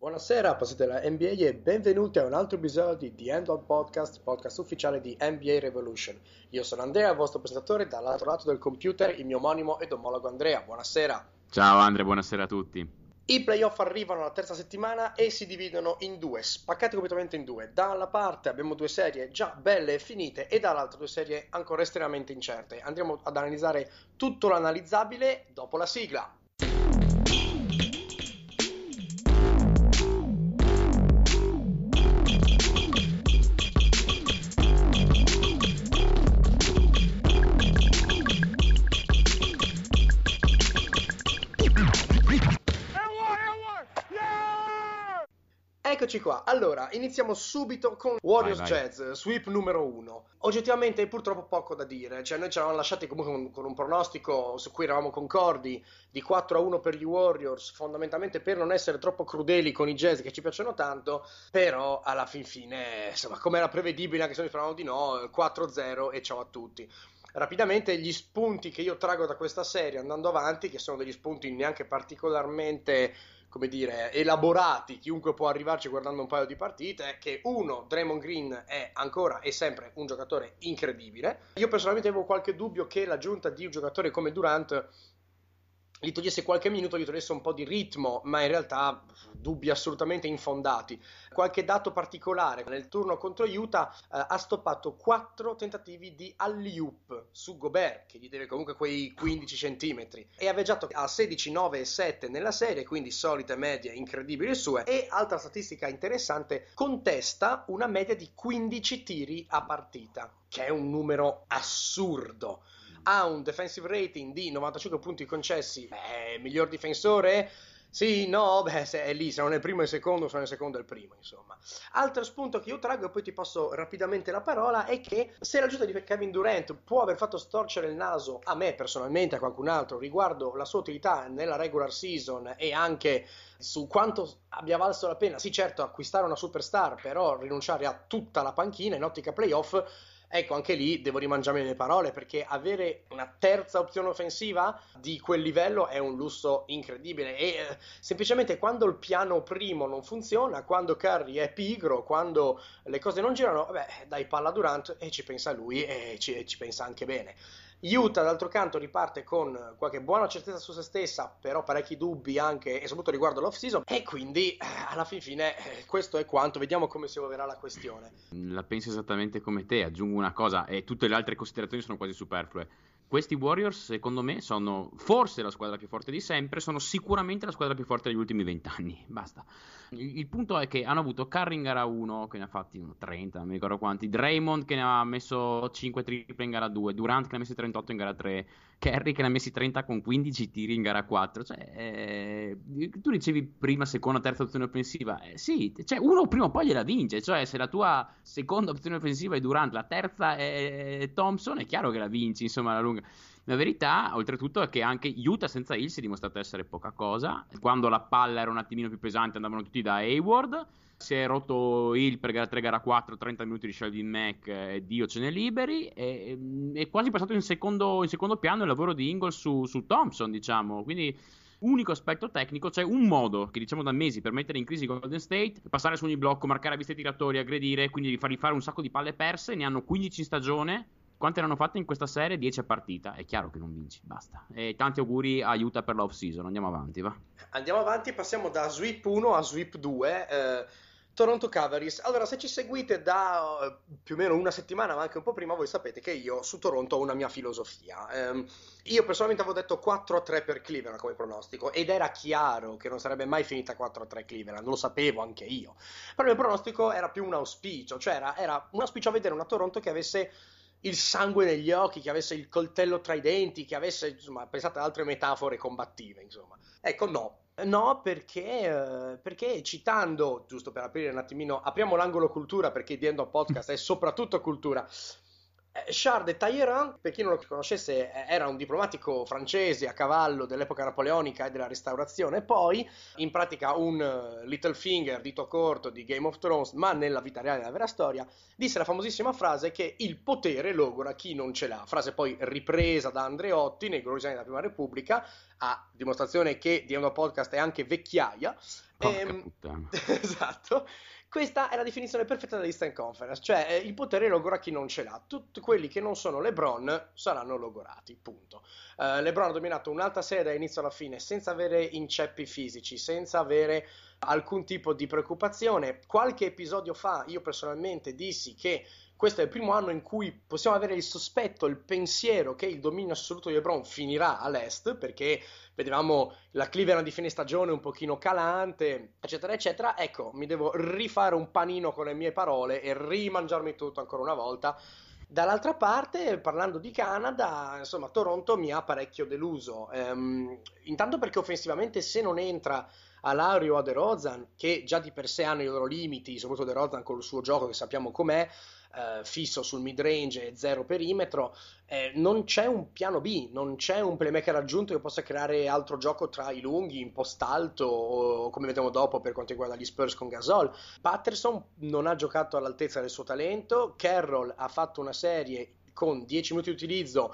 Buonasera, passate la NBA e benvenuti a un altro episodio di The ANDone Podcast, podcast ufficiale di NBA Revolution. Io sono Andrea, vostro presentatore, dall'altro lato del computer il mio omonimo ed omologo Andrea. Buonasera. Ciao Andrea, buonasera a tutti. I playoff arrivano alla terza settimana e si dividono in due, spaccati completamente in due. Da una parte abbiamo due serie già belle e finite e dall'altra due serie ancora estremamente incerte. Andremo ad analizzare tutto l'analizzabile dopo la sigla. Eccoci qua, allora iniziamo subito con Warriors Jazz, sweep numero 1. Oggettivamente purtroppo poco da dire, cioè noi ci eravamo lasciati comunque con un pronostico su cui eravamo concordi di 4-1 per gli Warriors, fondamentalmente per non essere troppo crudeli con i Jazz che ci piacciono tanto, però alla fin fine, insomma, come era prevedibile anche se noi parlavamo di no, 4-0 e ciao a tutti. Rapidamente gli spunti che io traggo da questa serie andando avanti, che sono degli spunti neanche particolarmente, come dire, elaborati, chiunque può arrivarci guardando un paio di partite, che uno, Draymond Green è ancora e sempre un giocatore incredibile. Io personalmente avevo qualche dubbio che l'aggiunta di un giocatore come Durant gli togliesse qualche minuto, gli togliesse un po' di ritmo, ma in realtà dubbi assolutamente infondati. Qualche dato particolare: nel turno contro Utah ha stoppato 4 tentativi di alley-oop su Gobert, che gli deve comunque quei 15 centimetri, e ha viaggiato a 16, 9 e 7 nella serie, quindi solite medie incredibili sue. E altra statistica interessante, contesta una media di 15 tiri a partita, che è un numero assurdo. Ha un defensive rating di 95 punti concessi. Miglior difensore? Sì, no, se è lì, se non è il primo e il secondo, se non è il secondo è il primo, insomma. Altro spunto che io traggo, e poi ti passo rapidamente la parola, è che se l'aggiunta di Kevin Durant può aver fatto storcere il naso a me personalmente, a qualcun altro, riguardo la sua utilità nella regular season e anche su quanto abbia valso la pena, sì certo, acquistare una superstar, però rinunciare a tutta la panchina in ottica playoff. Ecco, anche lì devo rimangiarmi le parole, perché avere una terza opzione offensiva di quel livello è un lusso incredibile e semplicemente quando il piano primo non funziona, quando Curry è pigro, quando le cose non girano, beh, dai palla Durant e ci pensa lui e ci pensa anche bene. Utah, d'altro canto, riparte con qualche buona certezza su se stessa, però parecchi dubbi anche e soprattutto riguardo l'off-season, e quindi alla fin fine questo è quanto. Vediamo come si evolverà la questione. La penso esattamente come te, aggiungo una cosa e tutte le altre considerazioni sono quasi superflue. Questi Warriors, secondo me, sono forse la squadra più forte di sempre, sono sicuramente la squadra più forte degli ultimi 20 anni, basta. Il punto è che hanno avuto Curry in gara 1, che ne ha fatti 30, non mi ricordo quanti, Draymond che ne ha messo 5 triple in gara 2, Durant che ne ha messi 38 in gara 3, Curry che ne ha messi 30 con 15 tiri in gara 4, cioè, tu ricevi prima, seconda, terza opzione offensiva, sì, cioè uno prima o poi gliela vince, cioè se la tua seconda opzione offensiva è Durant, la terza è Thompson, è chiaro che la vinci, insomma, alla lunga. La verità, oltretutto, è che anche Utah senza Hill si è dimostrata essere poca cosa. Quando la palla era un attimino più pesante andavano tutti da Hayward, si è rotto Hill per gara 3, gara 4, 30 minuti di Sheldon Mack e Dio ce ne liberi, è quasi passato in secondo piano il lavoro di Ingles su Thompson, diciamo, quindi unico aspetto tecnico, cioè un modo che diciamo da mesi per mettere in crisi Golden State, passare su ogni blocco, marcare a vista i tiratori, aggredire, quindi fargli fare un sacco di palle perse, ne hanno 15 in stagione. Quante erano fatte in questa serie? 10 a partita. È chiaro che non vinci, basta. E tanti auguri a Utah per l'off season. Andiamo avanti, va. Andiamo avanti, passiamo da sweep 1 a sweep 2. Toronto Cavaliers. Allora, se ci seguite da più o meno una settimana, ma anche un po' prima, voi sapete che io su Toronto ho una mia filosofia. Io personalmente avevo detto 4-3 per Cleveland come pronostico, ed era chiaro che non sarebbe mai finita 4-3 Cleveland, lo sapevo anche io. Però il mio pronostico era più un auspicio, cioè era un auspicio a vedere una Toronto che avesse il sangue negli occhi, che avesse il coltello tra i denti, che avesse, insomma, pensate ad altre metafore combattive, insomma. Ecco, no, perché citando, giusto per aprire un attimino, apriamo l'angolo cultura, perché The ANDone Podcast è soprattutto cultura. Charles de Talleyrand, per chi non lo conoscesse, era un diplomatico francese a cavallo dell'epoca napoleonica e della Restaurazione, poi in pratica un Littlefinger, dito corto di Game of Thrones, ma nella vita reale, nella vera storia, disse la famosissima frase che il potere logora chi non ce l'ha, frase poi ripresa da Andreotti nei gloriosi anni della Prima Repubblica, a dimostrazione che The ANDone Podcast è anche vecchiaia. Esatto, questa è la definizione perfetta della Eastern Conference, cioè il potere logora chi non ce l'ha, tutti quelli che non sono LeBron saranno logorati, punto. LeBron ha dominato un'alta serie da inizio alla fine senza avere inceppi fisici, senza avere alcun tipo di preoccupazione. Qualche episodio fa io personalmente dissi che questo è il primo anno in cui possiamo avere il sospetto, il pensiero che il dominio assoluto di LeBron finirà all'est, perché vedevamo la Cleveland di fine stagione un pochino calante, eccetera, eccetera. Ecco, mi devo rifare un panino con le mie parole e rimangiarmi tutto ancora una volta. Dall'altra parte, parlando di Canada, insomma, Toronto mi ha parecchio deluso. Intanto perché offensivamente, se non entra a Lowry o a DeRozan, che già di per sé hanno i loro limiti, soprattutto DeRozan con il suo gioco che sappiamo com'è, fisso sul mid range e zero perimetro, non c'è un piano B, non c'è un playmaker aggiunto che possa creare altro gioco tra i lunghi in post alto o come vedremo dopo per quanto riguarda gli Spurs con Gasol. Patterson non ha giocato all'altezza del suo talento, Carroll ha fatto una serie con 10 minuti di utilizzo,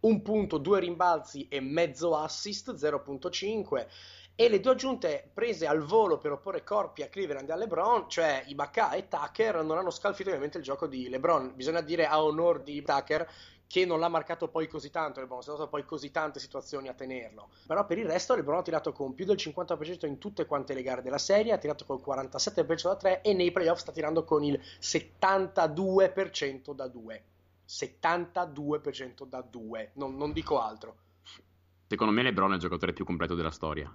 1 punto, 2 rimbalzi e mezzo assist, 0.5, e le 2 aggiunte prese al volo per opporre corpi a Cleveland e a LeBron, cioè Ibaka e Tucker, non hanno scalfito ovviamente il gioco di LeBron. Bisogna dire a onor di Tucker che non l'ha marcato poi così tanto LeBron, sono state poi così tante situazioni a tenerlo, però per il resto LeBron ha tirato con più del 50% in tutte quante le gare della serie, ha tirato col 47% da 3 e nei playoff sta tirando con il 72% da 2. 72% da 2, non dico altro. Secondo me LeBron è il giocatore più completo della storia,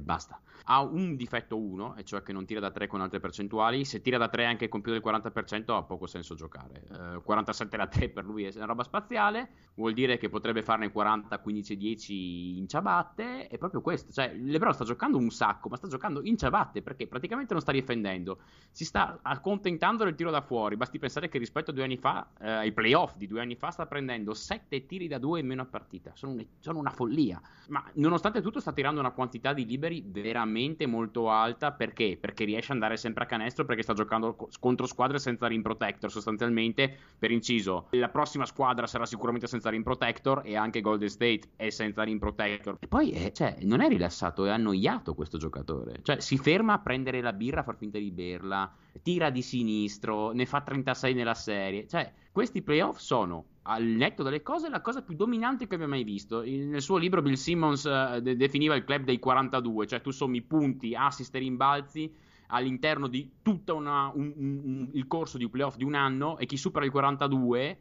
basta. Ha un difetto uno, e cioè che non tira da 3 con alte percentuali. Se tira da 3 anche con più del 40% ha poco senso giocare. 47 da 3 per lui è una roba spaziale, vuol dire che potrebbe farne 40, 15, 10 in ciabatte. È proprio questo, cioè LeBron sta giocando un sacco, ma sta giocando in ciabatte perché praticamente non sta difendendo, si sta accontentando del tiro da fuori. Basti pensare che rispetto a 2 anni fa, ai playoff di 2 anni fa, sta prendendo 7 tiri da 2 in meno a partita, sono una follia. Ma nonostante tutto sta tirando una quantità di liberi veramente molto alta, perché riesce ad andare sempre a canestro, perché sta giocando contro squadre senza rim protector sostanzialmente. Per inciso, la prossima squadra sarà sicuramente senza rim protector e anche Golden State è senza rim protector, e poi non è rilassato, è annoiato questo giocatore, cioè si ferma a prendere la birra, a far finta di berla, tira di sinistro, ne fa 36 nella serie. Cioè questi playoff sono, al netto delle cose, la cosa più dominante che abbia mai visto. Nel suo libro Bill Simmons definiva il club dei 42, cioè tu sommi punti, assist e rimbalzi all'interno di tutta il corso di playoff di un anno, e chi supera il 42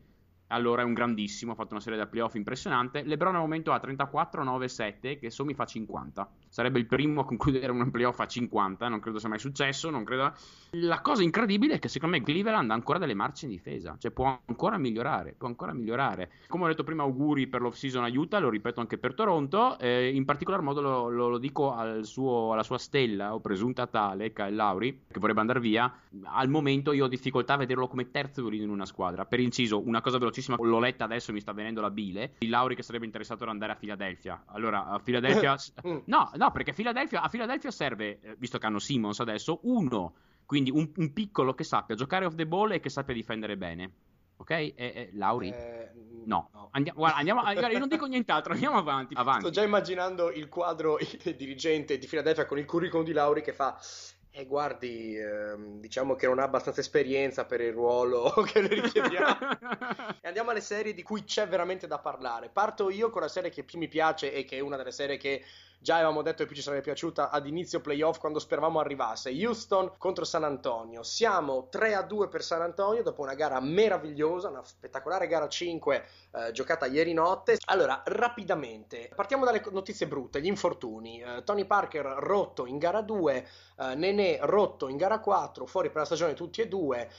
allora è un grandissimo, ha fatto una serie da playoff impressionante. LeBron al momento ha 34, 9, 7, che sommi fa 50, sarebbe il primo a concludere un playoff a 50, non credo sia mai successo, non credo. La cosa incredibile è che secondo me Cleveland ha ancora delle marce in difesa, cioè può ancora migliorare. Come ho detto prima, auguri per l'off season a Utah, lo ripeto anche per Toronto, in particolar modo lo dico alla sua stella o presunta tale, Kyle Lowry, che vorrebbe andare via. Al momento io ho difficoltà a vederlo come terzo violino in una squadra. Per inciso, una cosa veloce, l'ho letta adesso, mi sta venendo la bile, di Lowry che sarebbe interessato ad andare a Philadelphia. Allora a Philadelphia no, perché a Philadelphia serve, visto che hanno Simmons adesso, uno, quindi un piccolo che sappia giocare off the ball e che sappia difendere bene, ok? Lowry? No. Andiamo, io non dico nient'altro, andiamo avanti. Sto già immaginando il quadro, il dirigente di Philadelphia con il curriculum di Lowry che fa: guardi, diciamo che non ha abbastanza esperienza per il ruolo che le richiediamo. E andiamo alle serie di cui c'è veramente da parlare. Parto io con la serie che più mi piace e che è una delle serie che già avevamo detto che più ci sarebbe piaciuta ad inizio playoff, quando speravamo arrivasse. Houston contro San Antonio. Siamo 3-2 per San Antonio dopo una gara meravigliosa, una spettacolare gara 5 giocata ieri notte. Allora, rapidamente, partiamo dalle notizie brutte, gli infortuni. Tony Parker rotto in gara 2, Nenè rotto in gara 4, fuori per la stagione tutti e due.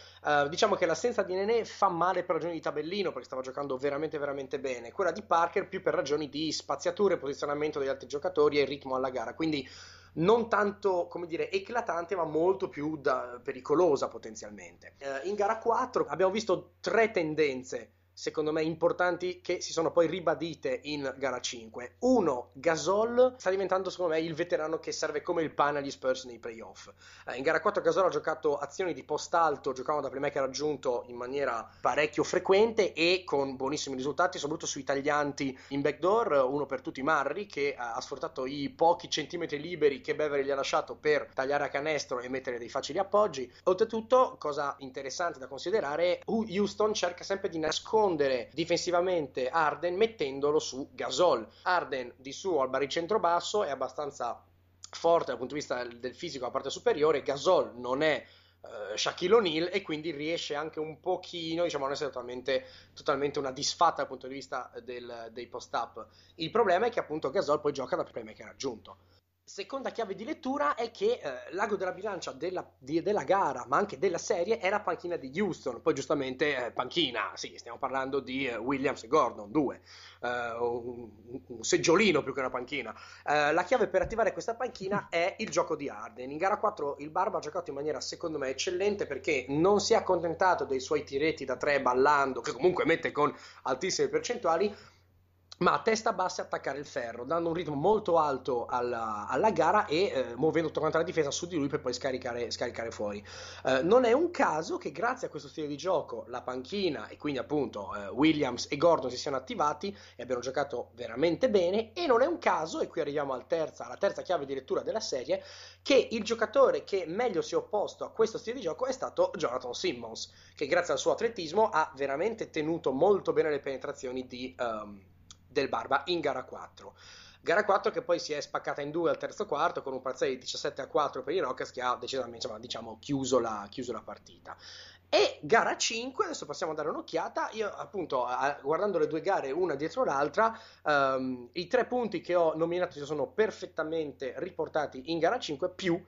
Diciamo che l'assenza di Nenè fa male per ragioni di tabellino, perché stava giocando veramente veramente bene. Quella di Parker più per ragioni di spaziature, posizionamento degli altri giocatori e ritmo alla gara, quindi non tanto, come dire, eclatante, ma molto più pericolosa potenzialmente. In gara 4 abbiamo visto 3 tendenze secondo me importanti, che si sono poi ribadite in gara 5. Uno, Gasol sta diventando secondo me il veterano che serve come il pane agli Spurs nei playoff. In gara 4 Gasol ha giocato azioni di post alto, giocavano da playmaker aggiunto in maniera parecchio frequente e con buonissimi risultati, soprattutto sui taglianti in backdoor, uno per tutti Murray, che ha sfruttato i pochi centimetri liberi che Beverly gli ha lasciato per tagliare a canestro e mettere dei facili appoggi. Oltretutto, cosa interessante da considerare, Houston cerca sempre di nascondere difensivamente Harden mettendolo su Gasol. Harden di suo al baricentro basso è abbastanza forte dal punto di vista del fisico alla parte superiore, Gasol non è Shaquille O'Neal e quindi riesce anche un pochino, diciamo, non essere totalmente una disfatta dal punto di vista dei post-up. Il problema è che appunto Gasol poi gioca da playmaker aggiunto. Seconda chiave di lettura è che l'ago della bilancia della gara, ma anche della serie, è la panchina di Houston. Poi giustamente panchina, sì, stiamo parlando di Williams e Gordon, due, un seggiolino più che una panchina. La chiave per attivare questa panchina è il gioco di Harden. In gara 4 il Barba ha giocato in maniera secondo me eccellente, perché non si è accontentato dei suoi tiretti da tre ballando, che comunque mette con altissime percentuali, ma a testa bassa attaccare il ferro, dando un ritmo molto alto alla gara e muovendo tutta quanta la difesa su di lui per poi scaricare fuori. Non è un caso che grazie a questo stile di gioco la panchina e quindi appunto Williams e Gordon si siano attivati e abbiano giocato veramente bene, e non è un caso, e qui arriviamo alla terza chiave di lettura della serie, che il giocatore che meglio si è opposto a questo stile di gioco è stato Jonathan Simmons, che grazie al suo atletismo ha veramente tenuto molto bene le penetrazioni del Barba in gara 4. Gara 4 che poi si è spaccata in due al terzo quarto con un parziale di 17-4 per i Rockets, che ha decisamente, diciamo, chiuso la partita. E gara 5, adesso possiamo dare un'occhiata. Io appunto guardando le due gare una dietro l'altra, i 3 punti che ho nominato si sono perfettamente riportati in gara 5, più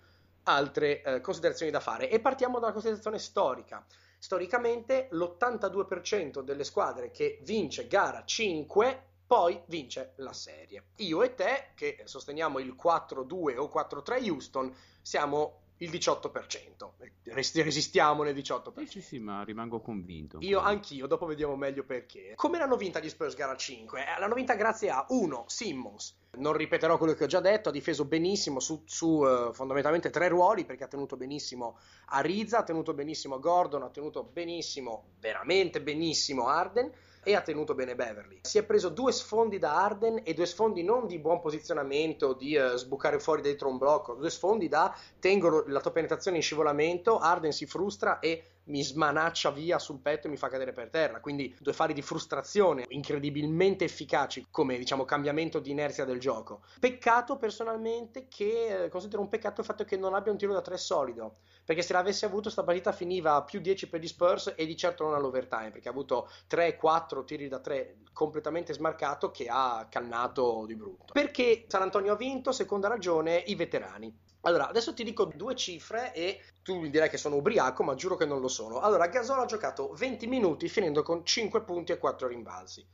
altre considerazioni da fare. E partiamo dalla considerazione storica. Storicamente l'82% delle squadre che vince gara 5 poi vince la serie. Io e te, che sosteniamo il 4-2 o 4-3 Houston, siamo il 18%. Resistiamo nel 18%. Sì, ma rimango convinto. Anch'io, dopo vediamo meglio perché. Come l'hanno vinta gli Spurs gara 5? L'hanno vinta grazie a 1. Simmons. Non ripeterò quello che ho già detto, ha difeso benissimo su fondamentalmente 3 ruoli, perché ha tenuto benissimo a Ariza, ha tenuto benissimo Gordon, ha tenuto benissimo, veramente benissimo Harden, e ha tenuto bene Beverly. Si è preso 2 sfondi da Harden, e 2 sfondi non di buon posizionamento, di sbucare fuori dentro un blocco, 2 sfondi da tengo la tua penetrazione in scivolamento, Harden si frustra e mi smanaccia via sul petto e mi fa cadere per terra. Quindi 2 fari di frustrazione incredibilmente efficaci come, diciamo, cambiamento di inerzia del gioco. Peccato, personalmente, che considero un peccato il fatto che non abbia un tiro da 3 solido, perché se l'avesse avuto sta partita finiva più 10 per gli Spurs e di certo non all'overtime, perché ha avuto 3-4 tiri da 3 completamente smarcato che ha cannato di brutto. Perché San Antonio ha vinto? Seconda ragione, i veterani. Allora, adesso ti dico 2 cifre e tu mi dirai che sono ubriaco, ma giuro che non lo sono. Allora, Gasol ha giocato 20 minuti finendo con 5 punti e 4 rimbalzi.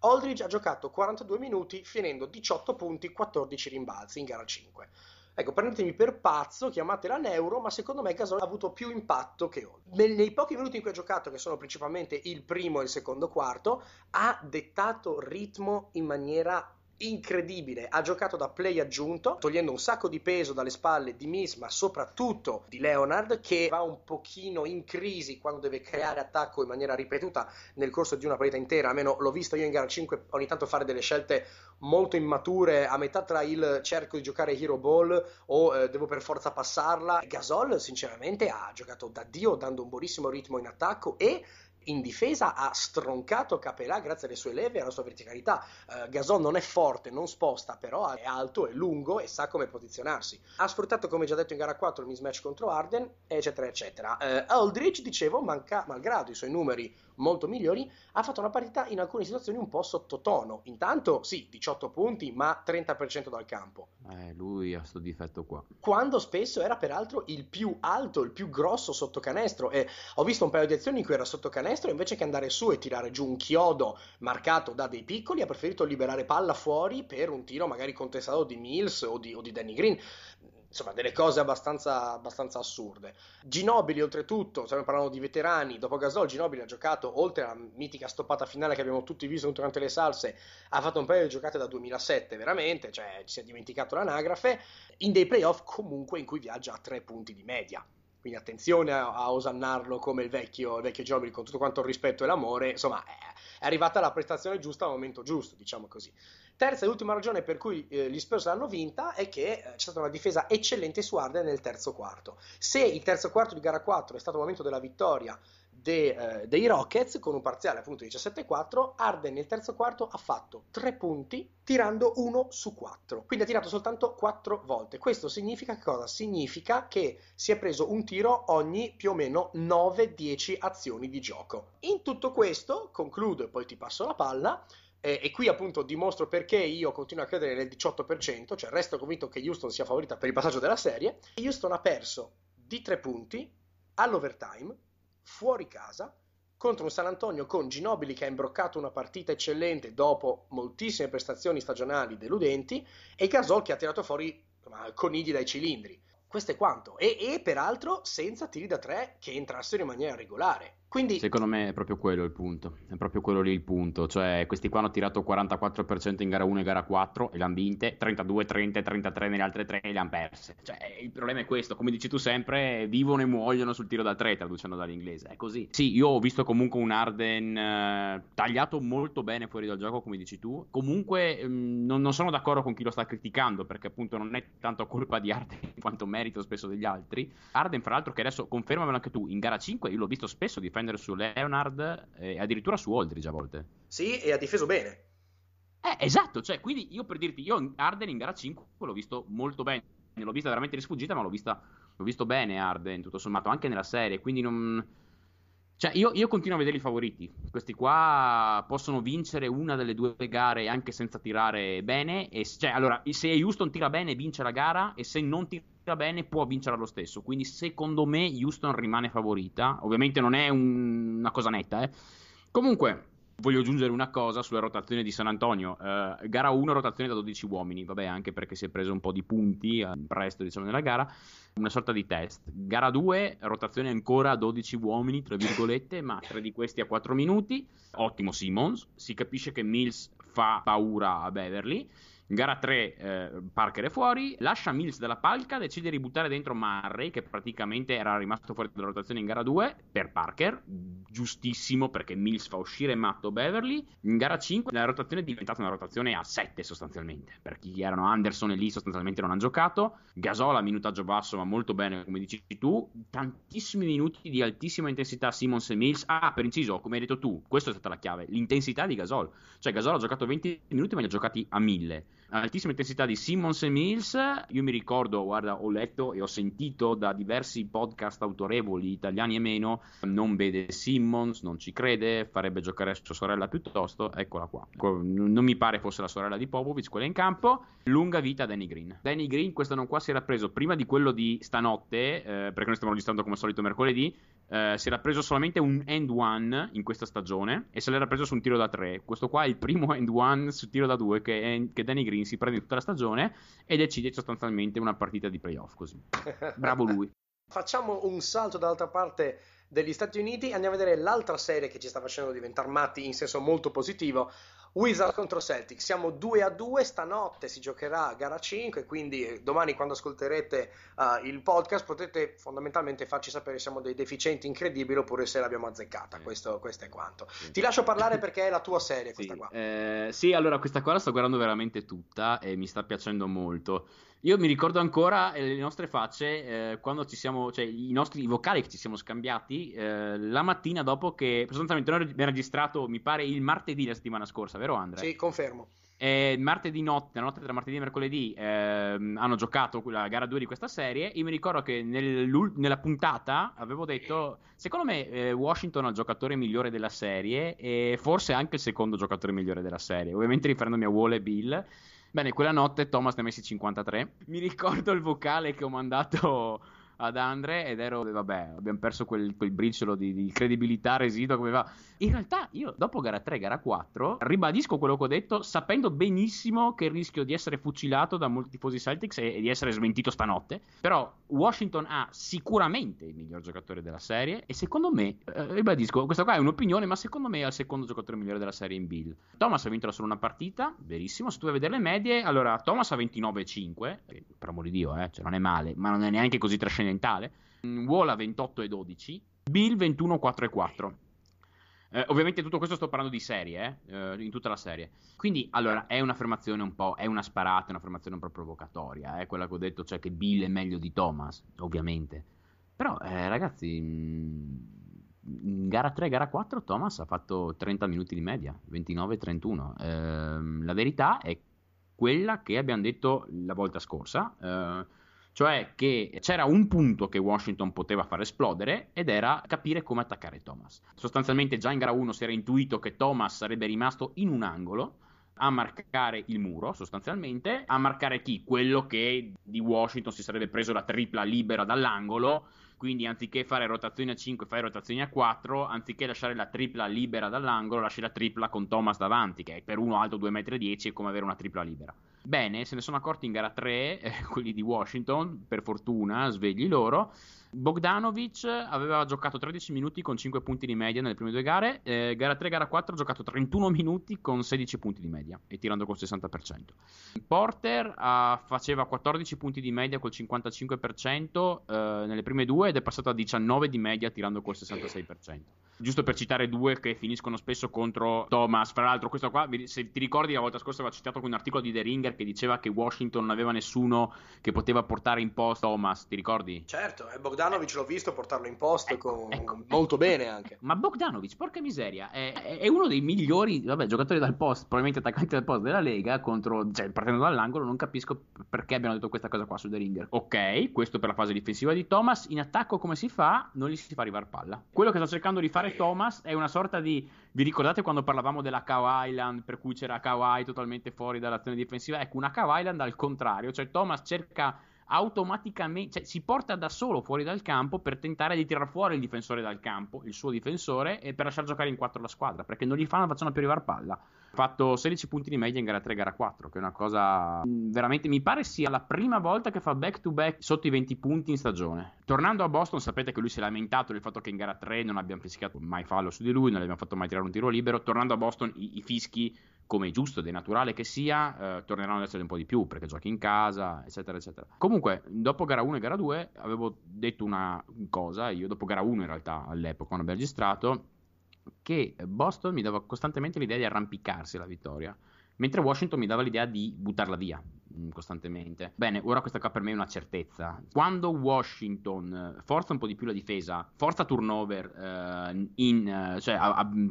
Aldridge ha giocato 42 minuti finendo 18 punti, 14 rimbalzi in gara 5. Ecco, prendetemi per pazzo, chiamatela neuro, ma secondo me Gasol ha avuto più impatto che Aldridge. Nei pochi minuti in cui ha giocato, che sono principalmente il primo e il secondo quarto, ha dettato ritmo in maniera incredibile, ha giocato da play aggiunto, togliendo un sacco di peso dalle spalle di Mills, ma soprattutto di Leonard, che va un pochino in crisi quando deve creare attacco in maniera ripetuta nel corso di una partita intera. Almeno l'ho visto io in gara 5 ogni tanto fare delle scelte molto immature, a metà tra il cerco di giocare hero ball o devo per forza passarla. Gasol sinceramente ha giocato da Dio, dando un buonissimo ritmo in attacco, e in difesa ha stroncato Capelà grazie alle sue leve e alla sua verticalità. Gasol non è forte, non sposta, però è alto, è lungo e sa come posizionarsi. Ha sfruttato, come già detto in gara 4, il mismatch contro Harden, eccetera eccetera. Aldridge, dicevo, malgrado i suoi numeri molto migliori, ha fatto una partita in alcune situazioni un po' sottotono. Intanto sì, 18 punti ma 30% dal campo. Lui ha sto difetto qua, quando spesso era peraltro il più alto, il più grosso sotto canestro. Ho visto un paio di azioni in cui era sotto canestro, invece che andare su e tirare giù un chiodo marcato da dei piccoli, ha preferito liberare palla fuori per un tiro magari contestato di Mills o di Danny Green. insomma delle cose abbastanza assurde. Ginobili, oltretutto, stiamo parlando di veterani, dopo Gasol Ginobili ha giocato, oltre alla mitica stoppata finale che abbiamo tutti visto durante le salse, ha fatto un paio di giocate da 2007 veramente, cioè ci si è dimenticato l'anagrafe, in dei playoff comunque in cui viaggia a 3 punti di media. Quindi attenzione a osannarlo come il vecchio Ginobili, con tutto quanto il rispetto e l'amore, insomma è arrivata la prestazione giusta al momento giusto, diciamo così. Terza e ultima ragione per cui gli Spurs l'hanno vinta è che c'è stata una difesa eccellente su Harden nel terzo quarto. Se il terzo quarto di gara 4 è stato il momento della vittoria dei Rockets, con un parziale appunto 17-4, Harden nel terzo quarto ha fatto 3 punti tirando 1 su 4, quindi ha tirato soltanto 4 volte. Questo significa che cosa? Significa che si è preso un tiro ogni più o meno 9-10 azioni di gioco. In tutto questo, concludo e poi ti passo la palla, e qui appunto dimostro perché io continuo a credere nel 18%, cioè resto convinto che Houston sia favorita per il passaggio della serie. Houston ha perso di 3 punti all'overtime fuori casa contro un San Antonio con Ginobili che ha imbroccato una partita eccellente dopo moltissime prestazioni stagionali deludenti, e Gasol che ha tirato fuori conigli dai cilindri. Questo è quanto, e peraltro senza tiri da 3 che entrassero in maniera regolare. Quindi secondo me è proprio quello il punto, è proprio quello lì il punto, cioè questi qua hanno tirato 44% in gara 1 e gara 4 e l'hanno vinte, 32, 30 e 33 nelle altre 3 e le hanno perse. Cioè il problema è questo, come dici tu sempre, vivono e muoiono sul tiro da 3, traducendo dall'inglese, è così. Sì, io ho visto comunque un Harden tagliato molto bene fuori dal gioco, come dici tu. Comunque non sono d'accordo con chi lo sta criticando, perché appunto non è tanto colpa di Harden quanto me, merito spesso degli altri. Harden, fra l'altro, che adesso confermamelo anche tu, in gara 5 io l'ho visto spesso difendere su Leonard e addirittura su Aldridge a volte. Sì, e ha difeso bene. Esatto, cioè quindi io, per dirti, io Harden in gara 5 l'ho visto molto bene, l'ho vista veramente di sfuggita, ma l'ho visto bene Harden tutto sommato anche nella serie, quindi non... Cioè io continuo a vedere i favoriti, questi qua possono vincere una delle 2 gare anche senza tirare bene, e cioè allora se Houston tira bene vince la gara, e se non tira bene può vincere lo stesso, quindi secondo me Houston rimane favorita, ovviamente non è una cosa netta, Comunque voglio aggiungere una cosa sulla rotazione di San Antonio. Gara 1 rotazione da 12 uomini, vabbè anche perché si è preso un po' di punti presto, diciamo, nella gara, una sorta di test. Gara 2 rotazione ancora a 12 uomini, tra virgolette, ma 3 di questi a 4 minuti, ottimo Simmons, si capisce che Mills fa paura a Beverly. Gara 3 Parker è fuori, lascia Mills dalla palca, decide di buttare dentro Murray, che praticamente era rimasto fuori dalla rotazione in gara 2 per Parker, giustissimo, perché Mills fa uscire matto Beverly. In gara 5 la rotazione è diventata una rotazione a 7 sostanzialmente, per chi erano Anderson e Lee sostanzialmente non hanno giocato. Gasol a minutaggio basso ma molto bene, come dici tu, tantissimi minuti di altissima intensità Simmons e Mills. Per inciso, come hai detto tu, questa è stata la chiave, l'intensità di Gasol, cioè Gasol ha giocato 20 minuti ma li ha giocati a 1000. Altissima intensità di Simmons e Mills. Io mi ricordo, guarda, ho letto e ho sentito da diversi podcast autorevoli, italiani e meno, non vede Simmons, non ci crede, farebbe giocare sua sorella piuttosto. Eccola qua, non mi pare fosse la sorella di Popovic quella in campo. Lunga vita Danny Green. Danny Green questa non qua si era preso, prima di quello di stanotte, perché noi stiamo registrando come al solito mercoledì, si era preso solamente un end one in questa stagione e se l'era preso su un tiro da 3. Questo qua è il primo end one su tiro da 2 che Danny Green si prende tutta la stagione e decide sostanzialmente una partita di playoff così. Bravo lui. Facciamo un salto dall'altra parte degli Stati Uniti, andiamo a vedere l'altra serie che ci sta facendo diventare matti in senso molto positivo. Wizards contro Celtics, siamo 2-2, stanotte si giocherà gara 5, quindi domani quando ascolterete il podcast potete fondamentalmente farci sapere se siamo dei deficienti incredibili oppure se l'abbiamo azzeccata. Questo è quanto. Ti lascio parlare perché è la tua serie questa qua. Sì, allora questa qua la sto guardando veramente tutta e mi sta piacendo molto. Io mi ricordo ancora le nostre facce quando ci siamo, cioè i nostri vocali che ci siamo scambiati la mattina dopo che sostanzialmente noi abbiamo registrato, mi pare il martedì la settimana scorsa, vero Andrea? Sì, confermo. Martedì notte, la notte tra martedì e mercoledì hanno giocato la gara 2 di questa serie. Io mi ricordo che nella puntata avevo detto, secondo me Washington è il giocatore migliore della serie e forse anche il secondo giocatore migliore della serie, ovviamente riferendomi a Wall e Bill. Bene, quella notte Thomas ne ha messi 53. Mi ricordo il vocale che ho mandato ad Andre ed ero, vabbè, abbiamo perso quel briciolo di credibilità residua come va. In realtà io dopo gara 3, gara 4 ribadisco quello che ho detto, sapendo benissimo che rischio di essere fucilato da molti tifosi Celtics e di essere smentito stanotte, però Washington ha sicuramente il miglior giocatore della serie e secondo me, ribadisco, questa qua è un'opinione, ma secondo me è il secondo giocatore migliore della serie in Bill. Thomas ha vinto solo una partita, verissimo, se tu vai a vedere le medie, allora Thomas ha 29,5, per amor di Dio, cioè non è male, ma non è neanche così trascendente. Wall a 28,12, Bill 21,4,4. Ovviamente tutto questo sto parlando di serie, in tutta la serie. Quindi allora è un'affermazione un po', è una sparata, è un'affermazione un po' provocatoria, quella che ho detto, cioè che Bill è meglio di Thomas, ovviamente. Però ragazzi, in gara 3 e gara 4 Thomas ha fatto 30 minuti di media, 29,31. La verità è quella che abbiamo detto la volta scorsa, cioè che c'era un punto che Washington poteva far esplodere ed era capire come attaccare Thomas. Sostanzialmente già in gara 1 si era intuito che Thomas sarebbe rimasto in un angolo a marcare il muro, sostanzialmente a marcare chi? Quello che di Washington si sarebbe preso la tripla libera dall'angolo, quindi anziché fare rotazioni a 5 fai rotazioni a 4, anziché lasciare la tripla libera dall'angolo lasci la tripla con Thomas davanti, che è per uno alto 2,10 m, è come avere una tripla libera. Bene, se ne sono accorti in gara 3, quelli di Washington, per fortuna, svegli loro. Bogdanovic aveva giocato 13 minuti con 5 punti di media nelle prime due gare, gara 3 e gara 4 ha giocato 31 minuti con 16 punti di media e tirando col 60%. Porter faceva 14 punti di media col 55% nelle prime due ed è passato a 19 di media tirando col 66%. Giusto per citare due che finiscono spesso contro Thomas, fra l'altro questo qua, se ti ricordi la volta scorsa avevo citato un articolo di The Ringer che diceva che Washington non aveva nessuno che poteva portare in post Thomas, ti ricordi? Certo, e Bogdanovic l'ho visto portarlo in post molto bene anche. Ma Bogdanovic, porca miseria, è uno dei migliori giocatori dal post, probabilmente attaccanti dal post della Lega, cioè, partendo dall'angolo, non capisco perché abbiano detto questa cosa qua su The Ringer. Ok, questo per la fase difensiva di Thomas, in attacco come si fa? Non gli si fa arrivare palla. Quello che sta cercando di fare Thomas è una sorta di, vi ricordate quando parlavamo della Cow Island, per cui c'era Kawhi totalmente fuori dall'azione difensiva? Ecco, una Cow Island al contrario, cioè Thomas cerca automaticamente, cioè si porta da solo fuori dal campo per tentare di tirar fuori il difensore dal campo, il suo difensore, e per lasciar giocare in 4 la squadra, perché non gli facciano più arrivare palla. Ha fatto 16 punti di media in gara 3 e gara 4, che è una cosa veramente, mi pare sia la prima volta che fa back to back sotto i 20 punti in stagione. Tornando a Boston, sapete che lui si è lamentato del fatto che in gara 3 non abbiamo fischiato mai fallo su di lui, non gli abbiamo fatto mai tirare un tiro libero. Tornando a Boston i fischi, come è giusto ed è naturale che sia, torneranno ad essere un po' di più perché giochi in casa, eccetera eccetera. Comunque dopo gara 1 e gara 2 avevo detto una cosa, io dopo gara 1 in realtà all'epoca quando abbiamo registrato, che Boston mi dava costantemente l'idea di arrampicarsi alla vittoria, mentre Washington mi dava l'idea di buttarla via costantemente. Bene, ora questa qua per me è una certezza. Quando Washington forza un po' di più la difesa, forza turnover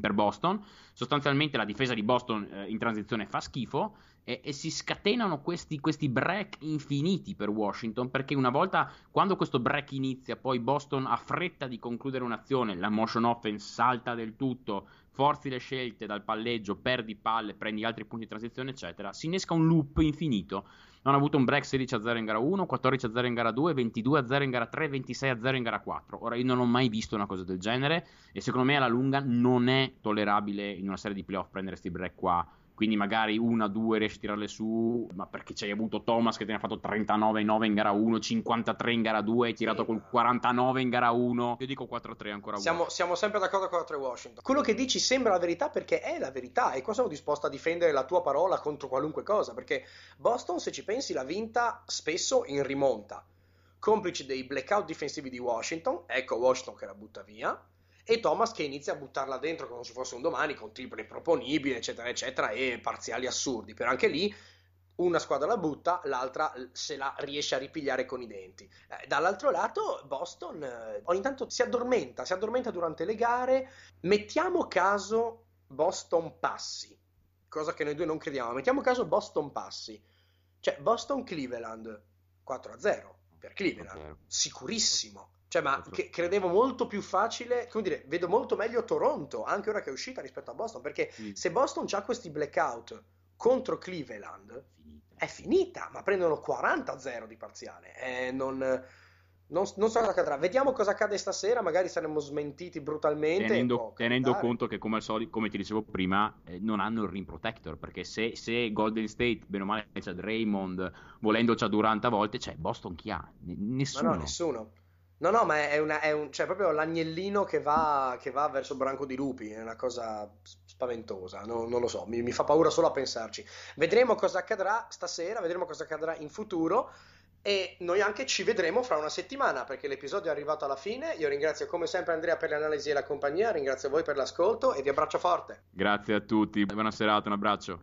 per Boston, sostanzialmente la difesa di Boston in transizione fa schifo e si scatenano questi break infiniti per Washington, perché una volta, quando questo break inizia, poi Boston ha fretta di concludere un'azione, la motion offense salta del tutto, forzi le scelte dal palleggio, perdi palle, prendi altri punti di transizione, eccetera. Si innesca un loop infinito. Non ha avuto un break 16-0 in gara 1, 14-0 in gara 2, 22-0 in gara 3, 26-0 in gara 4. Ora, io non ho mai visto una cosa del genere e secondo me alla lunga non è tollerabile in una serie di playoff prendere questi break qua. Quindi magari una, due riesci a tirarle su, ma perché c'hai avuto Thomas che te ne ha fatto 39,9 in gara 1, 53 in gara 2, hai tirato col 49 in gara 1, io dico 4-3 ancora. Siamo sempre d'accordo con la 3 Washington. Quello che dici sembra la verità perché è la verità, e qua sono disposto a difendere la tua parola contro qualunque cosa, perché Boston, se ci pensi, l'ha vinta spesso in rimonta, complici dei blackout difensivi di Washington, ecco Washington che la butta via, e Thomas che inizia a buttarla dentro come non ci fosse un domani, con triple improponibili, eccetera eccetera, e parziali assurdi. Però anche lì una squadra la butta, l'altra se la riesce a ripigliare con i denti. Dall'altro lato Boston ogni tanto si addormenta durante le gare. Mettiamo caso Boston passi, cosa che noi due non crediamo, mettiamo caso Boston passi, cioè Boston-Cleveland 4-0 per Cleveland, sicurissimo. Cioè, ma che credevo molto più facile, come dire, vedo molto meglio Toronto, anche ora che è uscita, rispetto a Boston, perché se Boston c'ha questi blackout contro Cleveland, è finita, ma prendono 40-0 di parziale, non... Non so cosa accadrà, vediamo cosa accade stasera, magari saremo smentiti brutalmente, tenendo conto che, come al solito, come ti dicevo prima, non hanno il rim protector, perché se Golden State, bene o male, c'è Draymond, volendo c'è Durant a volte, c'è Boston, chi ha? Nessuno. No, ma è cioè proprio l'agnellino che va verso il branco di lupi, è una cosa spaventosa, non lo so, mi fa paura solo a pensarci. Vedremo cosa accadrà stasera, vedremo cosa accadrà in futuro. E noi anche ci vedremo fra una settimana, perché l'episodio è arrivato alla fine. Io ringrazio come sempre Andrea per le analisi e la compagnia, ringrazio voi per l'ascolto e vi abbraccio forte. Grazie a tutti, buona serata, un abbraccio.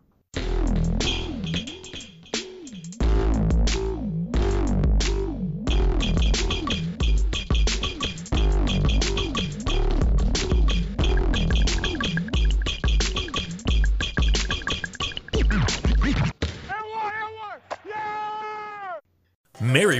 Mary